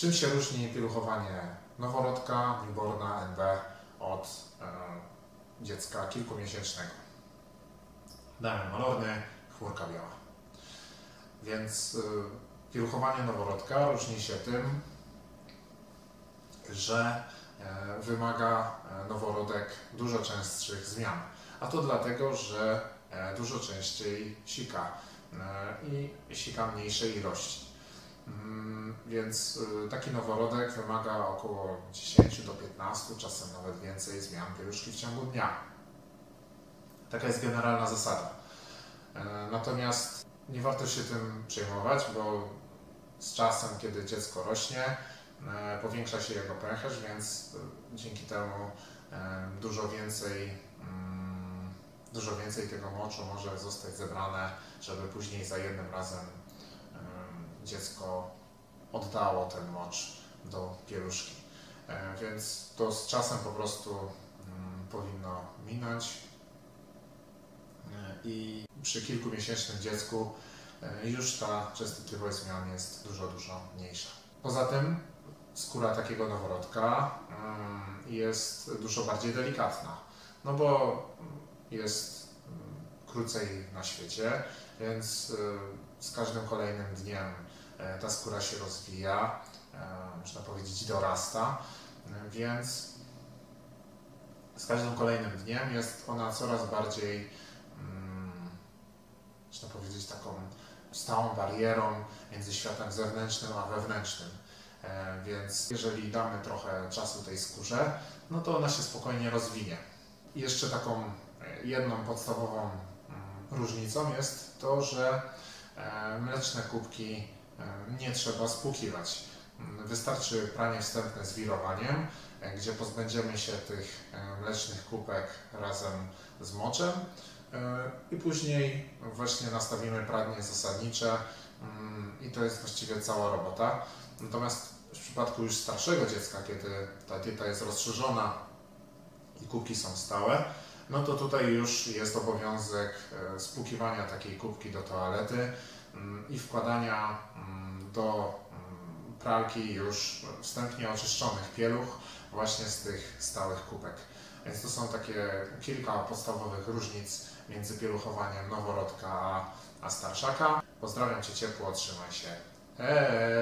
Czym się różni pieluchowanie noworodka, newborna, NB od dziecka kilkumiesięcznego? Damian Malorny, Chmurka Biała. Więc pieluchowanie noworodka różni się tym, że wymaga noworodek dużo częstszych zmian. A to dlatego, że dużo częściej sika i sika mniejszej ilości. Więc taki noworodek wymaga około 10 do 15, czasem nawet więcej zmian pieluszki w ciągu dnia. Taka jest generalna zasada. Natomiast nie warto się tym przejmować, bo z czasem, kiedy dziecko rośnie, powiększa się jego pęcherz, więc dzięki temu dużo więcej tego moczu może zostać zebrane, żeby później za jednym razem dziecko oddało ten mocz do pieluszki. Więc to z czasem po prostu powinno minąć i przy kilkumiesięcznym dziecku już ta częstotliwość zmian jest dużo mniejsza. Poza tym skóra takiego noworodka jest dużo bardziej delikatna, no bo jest krócej na świecie, więc z każdym kolejnym dniem ta skóra się rozwija, można powiedzieć dorasta, więc z każdym kolejnym dniem jest ona coraz bardziej, można powiedzieć, taką stałą barierą między światem zewnętrznym a wewnętrznym. Więc jeżeli damy trochę czasu tej skórze, no to ona się spokojnie rozwinie. I jeszcze taką jedną podstawową różnicą jest to, że mleczne kubki nie trzeba spłukiwać. Wystarczy pranie wstępne z wirowaniem, gdzie pozbędziemy się tych mlecznych kubek razem z moczem i później właśnie nastawimy pranie zasadnicze i to jest właściwie cała robota. Natomiast w przypadku już starszego dziecka, kiedy ta dieta jest rozszerzona i kubki są stałe, no to tutaj już jest obowiązek spłukiwania takiej kubki do toalety i wkładania do pralki już wstępnie oczyszczonych pieluch właśnie z tych stałych kubek. Więc to są takie kilka podstawowych różnic między pieluchowaniem noworodka a starszaka. Pozdrawiam Cię ciepło, trzymaj się. Hej!